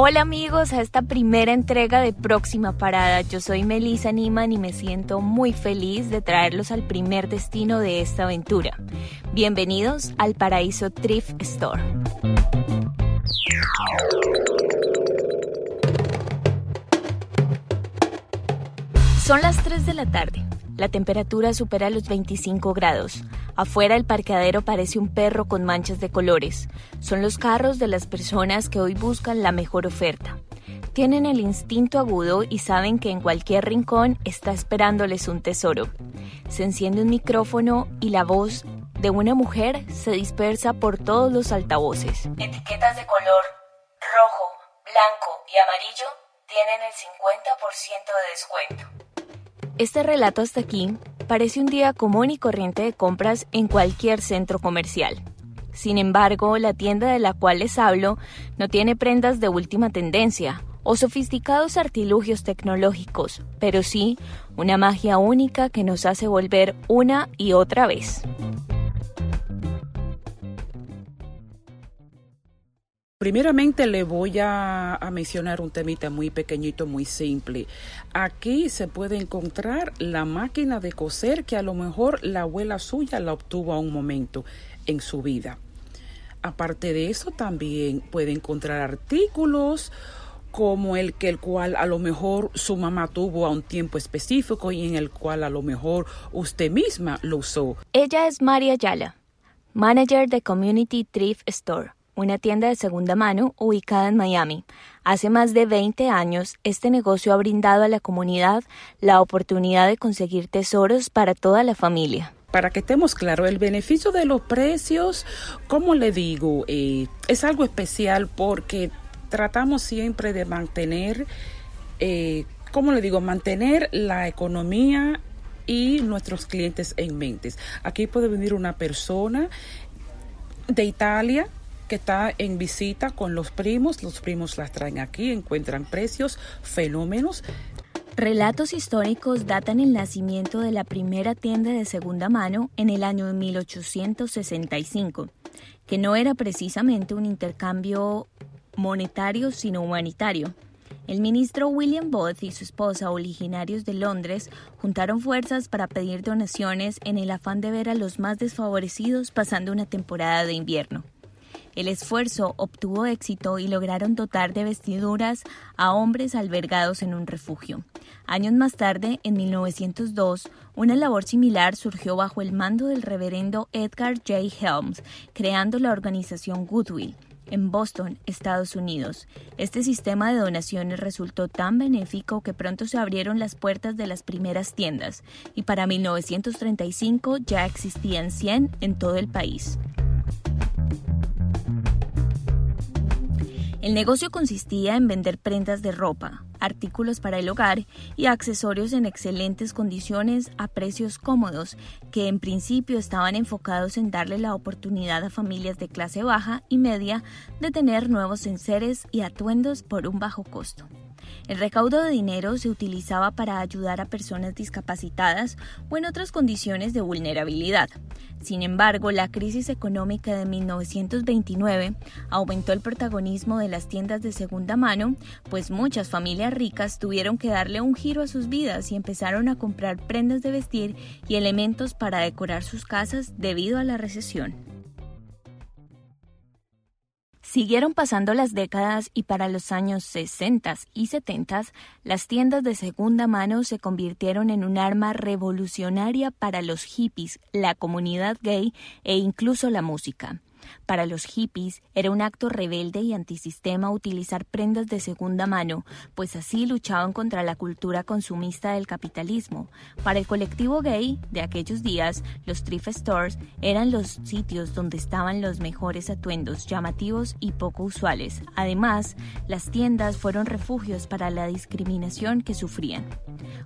Hola amigos, a esta primera entrega de Próxima Parada. Yo soy Melissa Niman y me siento muy feliz de traerlos al primer destino de esta aventura. Bienvenidos al Paraíso Thrift Store. Son las 3 de la tarde. La temperatura supera los 25 grados. Afuera el parqueadero parece un perro con manchas de colores. Son los carros de las personas que hoy buscan la mejor oferta. Tienen el instinto agudo y saben que en cualquier rincón está esperándoles un tesoro. Se enciende un micrófono y la voz de una mujer se dispersa por todos los altavoces. Etiquetas de color rojo, blanco y amarillo tienen el 50% de descuento. Este relato hasta aquí parece un día común y corriente de compras en cualquier centro comercial. Sin embargo, la tienda de la cual les hablo no tiene prendas de última tendencia o sofisticados artilugios tecnológicos, pero sí una magia única que nos hace volver una y otra vez. Primeramente le voy a mencionar un temita muy pequeñito, muy simple. Aquí se puede encontrar la máquina de coser que a lo mejor la abuela suya la obtuvo a un momento en su vida. Aparte de eso, también puede encontrar artículos como el cual a lo mejor su mamá tuvo a un tiempo específico y en el cual a lo mejor usted misma lo usó. Ella es María Yala, manager de Community Thrift Store, una tienda de segunda mano ubicada en Miami. Hace más de 20 años, este negocio ha brindado a la comunidad la oportunidad de conseguir tesoros para toda la familia. Para que estemos claros, el beneficio de los precios, como le digo, es algo especial porque tratamos siempre de mantener la economía y nuestros clientes en mente. Aquí puede venir una persona de Italia que está en visita con los primos las traen aquí, encuentran precios, fenómenos. Relatos históricos datan el nacimiento de la primera tienda de segunda mano en el año 1865, que no era precisamente un intercambio monetario, sino humanitario. El ministro William Booth y su esposa, originarios de Londres, juntaron fuerzas para pedir donaciones en el afán de ver a los más desfavorecidos pasando una temporada de invierno. El esfuerzo obtuvo éxito y lograron dotar de vestiduras a hombres albergados en un refugio. Años más tarde, en 1902, una labor similar surgió bajo el mando del reverendo Edgar J. Helms, creando la organización Goodwill en Boston, Estados Unidos. Este sistema de donaciones resultó tan benéfico que pronto se abrieron las puertas de las primeras tiendas y para 1935 ya existían 100 en todo el país. El negocio consistía en vender prendas de ropa, artículos para el hogar y accesorios en excelentes condiciones a precios cómodos, que en principio estaban enfocados en darle la oportunidad a familias de clase baja y media de tener nuevos enseres y atuendos por un bajo costo. El recaudo de dinero se utilizaba para ayudar a personas discapacitadas o en otras condiciones de vulnerabilidad. Sin embargo, la crisis económica de 1929 aumentó el protagonismo de las tiendas de segunda mano, pues muchas familias ricas tuvieron que darle un giro a sus vidas y empezaron a comprar prendas de vestir y elementos para decorar sus casas debido a la recesión. Siguieron pasando las décadas y para los años 60 y 70, las tiendas de segunda mano se convirtieron en un arma revolucionaria para los hippies, la comunidad gay e incluso la música. Para los hippies era un acto rebelde y antisistema utilizar prendas de segunda mano, pues así luchaban contra la cultura consumista del capitalismo. Para el colectivo gay de aquellos días, los thrift stores eran los sitios donde estaban los mejores atuendos llamativos y poco usuales. Además, las tiendas fueron refugios para la discriminación que sufrían.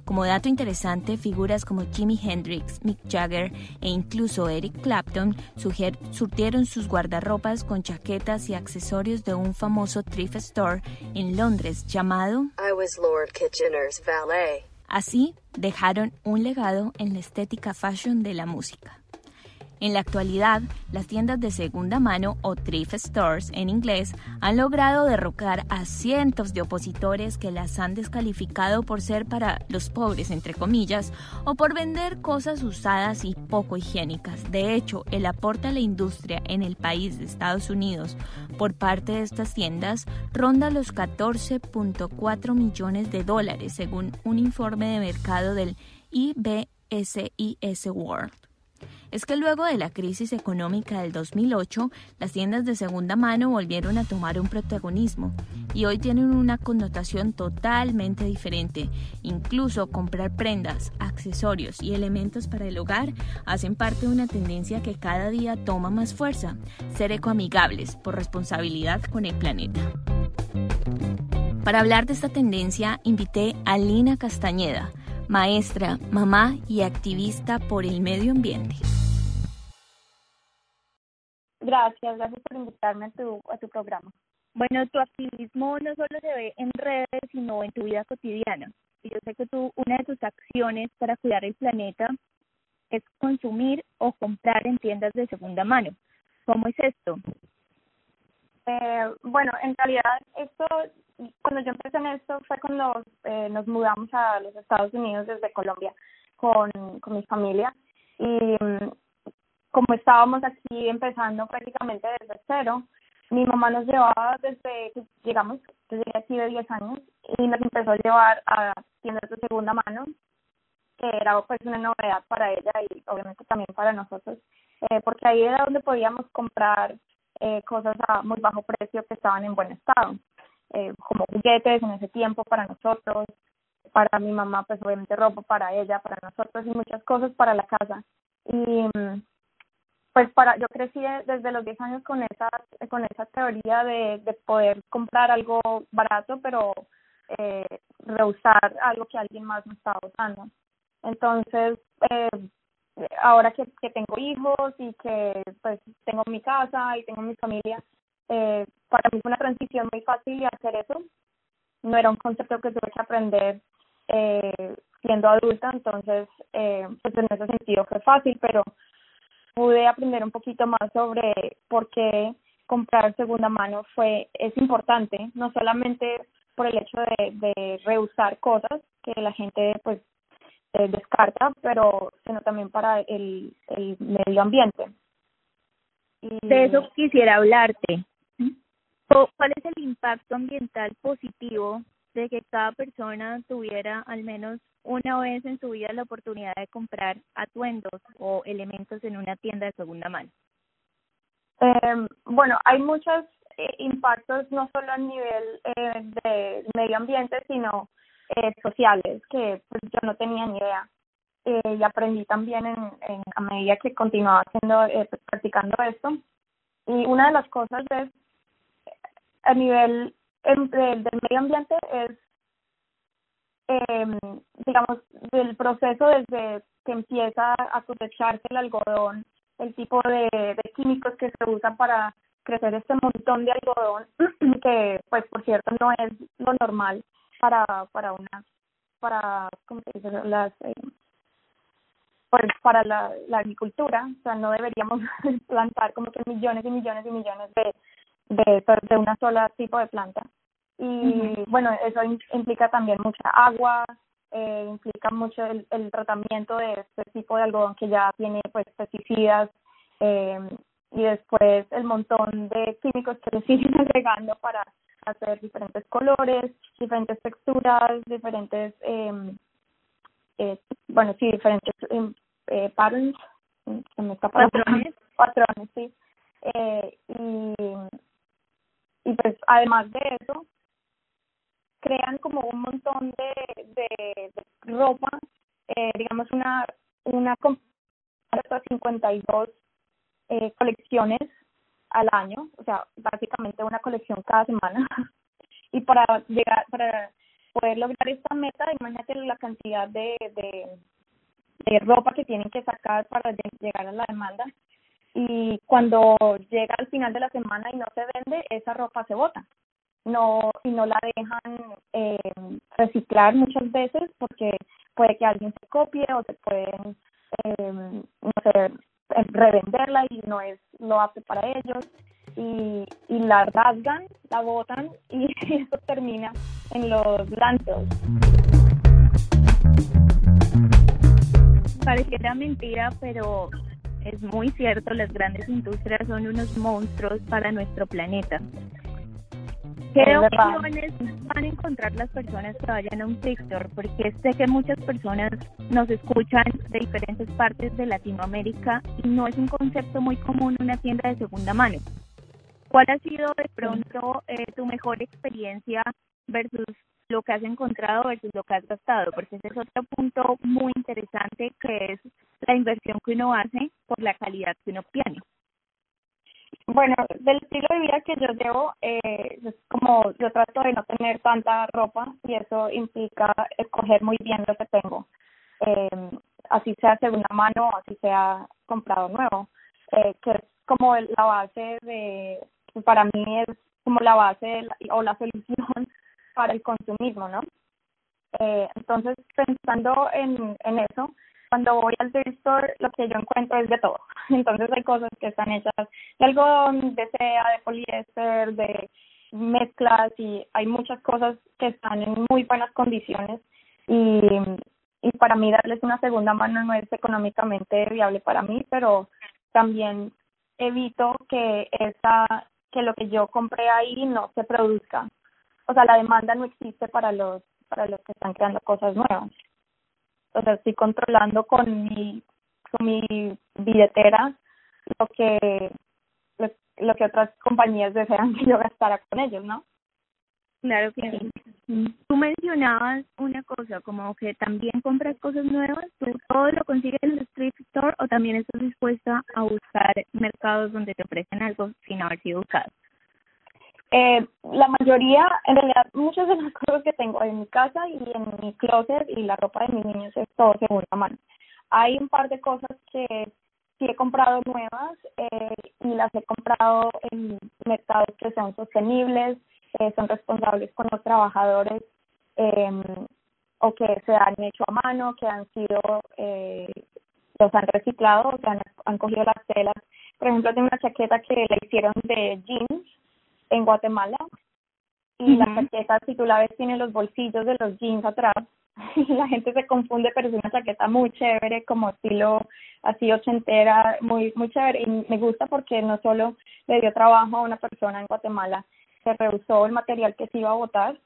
Como dato interesante, figuras como Jimi Hendrix, Mick Jagger e incluso Eric Clapton surtieron sus guardarropas con chaquetas y accesorios de un famoso thrift store en Londres llamado I Was Lord Kitchener's Valet. Así dejaron un legado en la estética fashion de la música. En la actualidad, las tiendas de segunda mano o thrift stores en inglés han logrado derrocar a cientos de opositores que las han descalificado por ser para los pobres, entre comillas, o por vender cosas usadas y poco higiénicas. De hecho, el aporte a la industria en el país de Estados Unidos por parte de estas tiendas ronda los $14.4 millones según un informe de mercado del IBISWorld. Es que luego de la crisis económica del 2008, las tiendas de segunda mano volvieron a tomar un protagonismo y hoy tienen una connotación totalmente diferente. Incluso comprar prendas, accesorios y elementos para el hogar hacen parte de una tendencia que cada día toma más fuerza: ser ecoamigables por responsabilidad con el planeta. Para hablar de esta tendencia, invité a Lina Castañeda, maestra, mamá y activista por el medio ambiente. Gracias por invitarme a tu programa. Bueno, tu activismo no solo se ve en redes, sino en tu vida cotidiana. Y yo sé que una de tus acciones para cuidar el planeta es consumir o comprar en tiendas de segunda mano. ¿Cómo es esto? Bueno, en realidad esto... Cuando yo empecé en esto fue cuando nos mudamos a los Estados Unidos desde Colombia con mi familia, y como estábamos aquí empezando prácticamente desde cero, mi mamá nos llevaba desde que llegamos, yo llegué aquí de 10 años, y nos empezó a llevar a tiendas de segunda mano, que era pues una novedad para ella y obviamente también para nosotros, porque ahí era donde podíamos comprar cosas a muy bajo precio que estaban en buen estado. Como juguetes en ese tiempo para nosotros, para mi mamá, pues obviamente ropa para ella, para nosotros, y muchas cosas para la casa. Y pues yo crecí desde los 10 años con esa teoría de poder comprar algo barato, pero reusar algo que alguien más no estaba usando. Entonces, ahora que tengo hijos y que pues tengo mi casa y tengo mi familia, para mí fue una transición muy fácil, y hacer eso no era un concepto que tuve que aprender siendo adulta, entonces pues en ese sentido fue fácil, pero pude aprender un poquito más sobre por qué comprar segunda mano es importante, no solamente por el hecho de reusar cosas que la gente pues descarta, sino también para el medio ambiente. Y... de eso quisiera hablarte. ¿Cuál es el impacto ambiental positivo de que cada persona tuviera al menos una vez en su vida la oportunidad de comprar atuendos o elementos en una tienda de segunda mano? Bueno, hay muchos impactos, no solo a nivel de medio ambiente, sino sociales, que pues, yo no tenía ni idea. Y aprendí también a medida que continuaba practicando esto. Y una de las cosas es, a nivel del medio ambiente, es, digamos, el proceso desde que empieza a cosecharse el algodón, el tipo de químicos que se usan para crecer este montón de algodón, que, pues, por cierto, no es lo normal para ¿cómo se dice? Pues para la agricultura, o sea, no deberíamos plantar como que millones y millones y millones de una sola tipo de planta. Y uh-huh. Bueno, eso implica también mucha agua, implica mucho el tratamiento de este tipo de algodón que ya tiene pues pesticidas, y después el montón de químicos que le siguen agregando para hacer diferentes colores, diferentes texturas, diferentes... bueno, sí, diferentes patterns, se me escapa, patrones, sí. Y pues además de eso, crean como un montón de ropa, digamos una hasta 52 colecciones al año, o sea, básicamente una colección cada semana. Y para poder lograr esta meta, imagínate la cantidad de ropa que tienen que sacar para llegar a la demanda, y cuando llega al final de la semana y no se vende, esa ropa se bota, no la dejan reciclar muchas veces, porque puede que alguien se copie o se pueden, no sé, revenderla y no es lo apto para ellos, y la rasgan, la botan, y eso termina en los landfills. Pareciera mentira, pero es muy cierto, las grandes industrias son unos monstruos para nuestro planeta. ¿Qué opciones van a encontrar las personas que vayan a un thrift store? Porque sé que muchas personas nos escuchan de diferentes partes de Latinoamérica y no es un concepto muy común una tienda de segunda mano. ¿Cuál ha sido de pronto tu mejor experiencia versus lo que has encontrado versus lo que has gastado? Porque ese es otro punto muy interesante, que es la inversión que uno hace por la calidad que uno obtiene. Bueno, del estilo de vida que yo llevo, como yo trato de no tener tanta ropa, y eso implica escoger muy bien lo que tengo, así sea segunda mano, así sea comprado nuevo, que es como la base de, para mí es como la base o la solución para el consumismo, ¿no? Entonces, pensando en eso, cuando voy al thrift store, lo que yo encuentro es de todo. Entonces hay cosas que están hechas de algodón, de seda, de poliéster, de mezclas, y hay muchas cosas que están en muy buenas condiciones, y para mí darles una segunda mano no es económicamente viable para mí, pero también evito que lo que yo compré ahí no se produzca. O sea, la demanda no existe para los que están creando cosas nuevas. O sea, estoy controlando con mi billetera lo que otras compañías desean que yo gastara con ellos, ¿no? Claro que sí. Tú mencionabas una cosa, como que también compras cosas nuevas. ¿Tú todo lo consigues en el thrift store o también estás dispuesta a buscar mercados donde te ofrecen algo sin haber sido buscado? La mayoría, en realidad, muchas de las cosas que tengo en mi casa y en mi closet y la ropa de mis niños es todo segunda mano. Hay un par de cosas que sí he comprado nuevas, y las he comprado en mercados que son sostenibles, son responsables con los trabajadores, o que se han hecho a mano, que han sido, los han reciclado, o sea, han cogido las telas. Por ejemplo, tengo una chaqueta que la hicieron de jeans en Guatemala, y la chaqueta, si tú la ves, tiene los bolsillos de los jeans atrás, y la gente se confunde, pero es una chaqueta muy chévere, como estilo así ochentera, muy muy chévere, y me gusta porque no solo le dio trabajo a una persona en Guatemala, se rehusó el material que se iba a botar,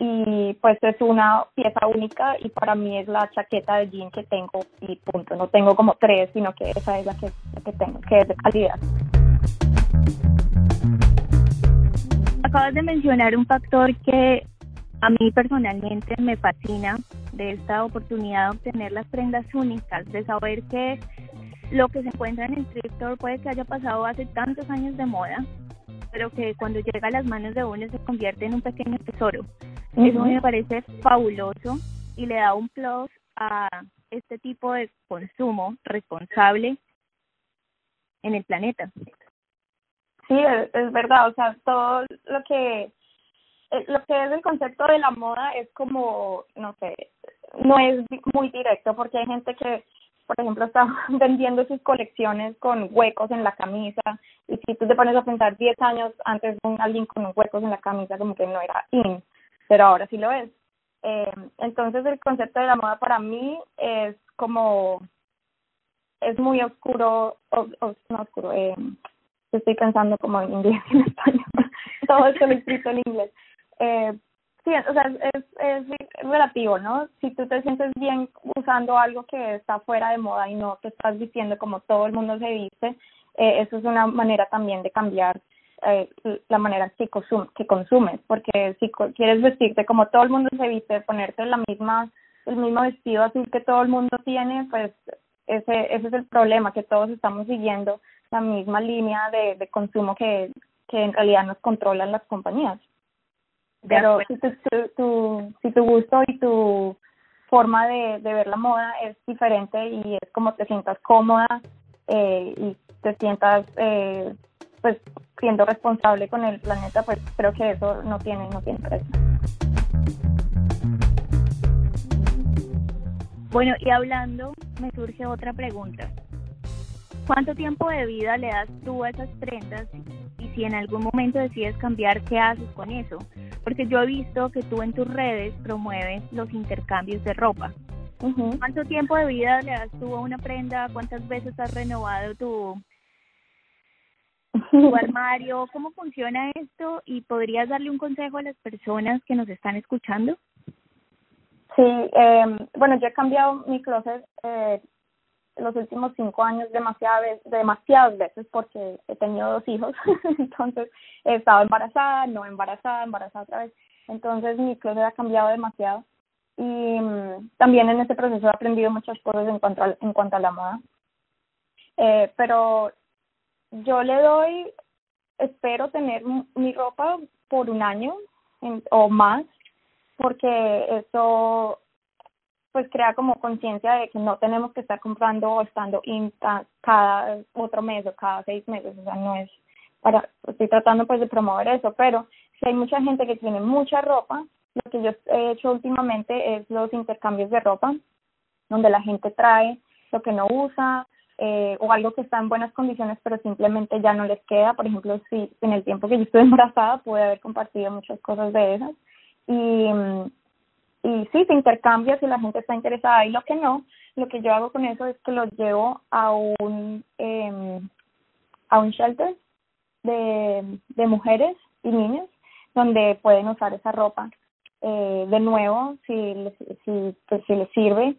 y pues es una pieza única, y para mí es la chaqueta de jean que tengo, y punto. No tengo como tres, sino que esa es la que tengo, que es de calidad. Acabas de mencionar un factor que a mí personalmente me fascina de esta oportunidad de obtener las prendas únicas, de saber que lo que se encuentra en el thrift store puede que haya pasado hace tantos años de moda, pero que cuando llega a las manos de uno se convierte en un pequeño tesoro. Eso me parece fabuloso y le da un plus a este tipo de consumo responsable en el planeta. Sí, es verdad, o sea, todo lo que es el concepto de la moda es como, no sé, no es muy directo, porque hay gente que, por ejemplo, está vendiendo sus colecciones con huecos en la camisa, y si tú te pones a pensar 10 años antes, alguien con huecos en la camisa como que no era in, pero ahora sí lo es. Entonces el concepto de la moda para mí es como, es muy oscuro, no oscuro, estoy pensando como en inglés y en español. Todo esto lo he escrito en inglés. Sí, o sea, es relativo, ¿no? Si tú te sientes bien usando algo que está fuera de moda y no te estás vistiendo como todo el mundo se viste, eso es una manera también de cambiar la manera que consumes. Porque si quieres vestirte como todo el mundo se viste, ponerte el mismo vestido azul que todo el mundo tiene, pues ese es el problema, que todos estamos siguiendo la misma línea de consumo que en realidad nos controlan las compañías. Pero si tu gusto y tu forma de ver la moda es diferente y es como te sientas cómoda, y te sientas pues siendo responsable con el planeta, pues creo que eso no tiene precio. Bueno, y hablando, me surge otra pregunta. ¿Cuánto tiempo de vida le das tú a esas prendas? Y si en algún momento decides cambiar, ¿qué haces con eso? Porque yo he visto que tú en tus redes promueves los intercambios de ropa. Uh-huh. ¿Cuánto tiempo de vida le das tú a una prenda? ¿Cuántas veces has renovado tu armario? ¿Cómo funciona esto? ¿Y podrías darle un consejo a las personas que nos están escuchando? Sí, bueno, yo he cambiado mi closet los últimos 5 años demasiadas veces porque he tenido 2 hijos, entonces he estado embarazada, no embarazada, embarazada otra vez, entonces mi closet ha cambiado demasiado y también en este proceso he aprendido muchas cosas en cuanto a la moda, pero yo le doy, espero tener mi ropa por 1 año o más, porque eso pues crea como conciencia de que no tenemos que estar comprando o estando in cada otro mes o cada 6 meses, o sea, no es para, estoy tratando pues de promover eso, pero si hay mucha gente que tiene mucha ropa, lo que yo he hecho últimamente es los intercambios de ropa, donde la gente trae lo que no usa, o algo que está en buenas condiciones pero simplemente ya no les queda. Por ejemplo, si en el tiempo que yo estuve embarazada pude haber compartido muchas cosas de esas, y sí, se intercambia si la gente está interesada, y lo que no, lo que yo hago con eso es que lo llevo a un shelter de mujeres y niños donde pueden usar esa ropa de nuevo si les sirve,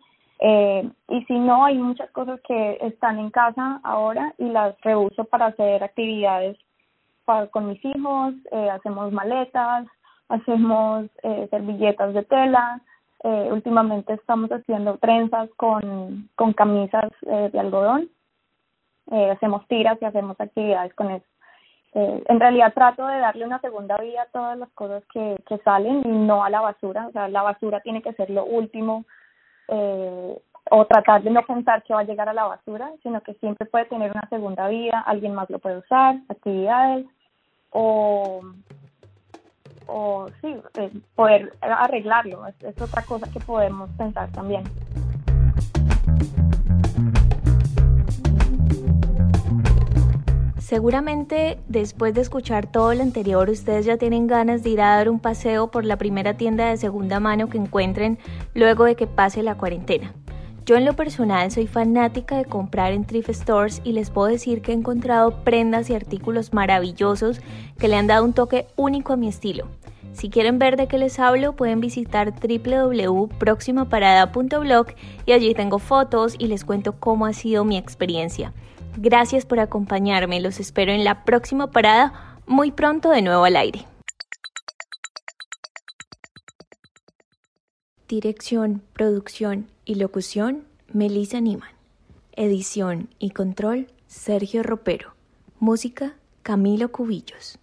y si no, hay muchas cosas que están en casa ahora y las reuso para hacer actividades con mis hijos, hacemos maletas, hacemos servilletas de tela, últimamente estamos haciendo trenzas con camisas de algodón, hacemos tiras y hacemos actividades con eso. En realidad trato de darle una segunda vida a todas las cosas que salen y no a la basura, o sea, la basura tiene que ser lo último, o tratar de no pensar que va a llegar a la basura, sino que siempre puede tener una segunda vida, alguien más lo puede usar, actividades, o sí, poder arreglarlo, es otra cosa que podemos pensar también. Seguramente después de escuchar todo lo anterior, ustedes ya tienen ganas de ir a dar un paseo por la primera tienda de segunda mano que encuentren luego de que pase la cuarentena. Yo en lo personal soy fanática de comprar en thrift stores y les puedo decir que he encontrado prendas y artículos maravillosos que le han dado un toque único a mi estilo. Si quieren ver de qué les hablo, pueden visitar www.proximaparada.blog y allí tengo fotos y les cuento cómo ha sido mi experiencia. Gracias por acompañarme, los espero en la próxima parada, muy pronto de nuevo al aire. Dirección, producción y locución, Melissa Niman. Edición y control, Sergio Ropero. Música, Camilo Cubillos.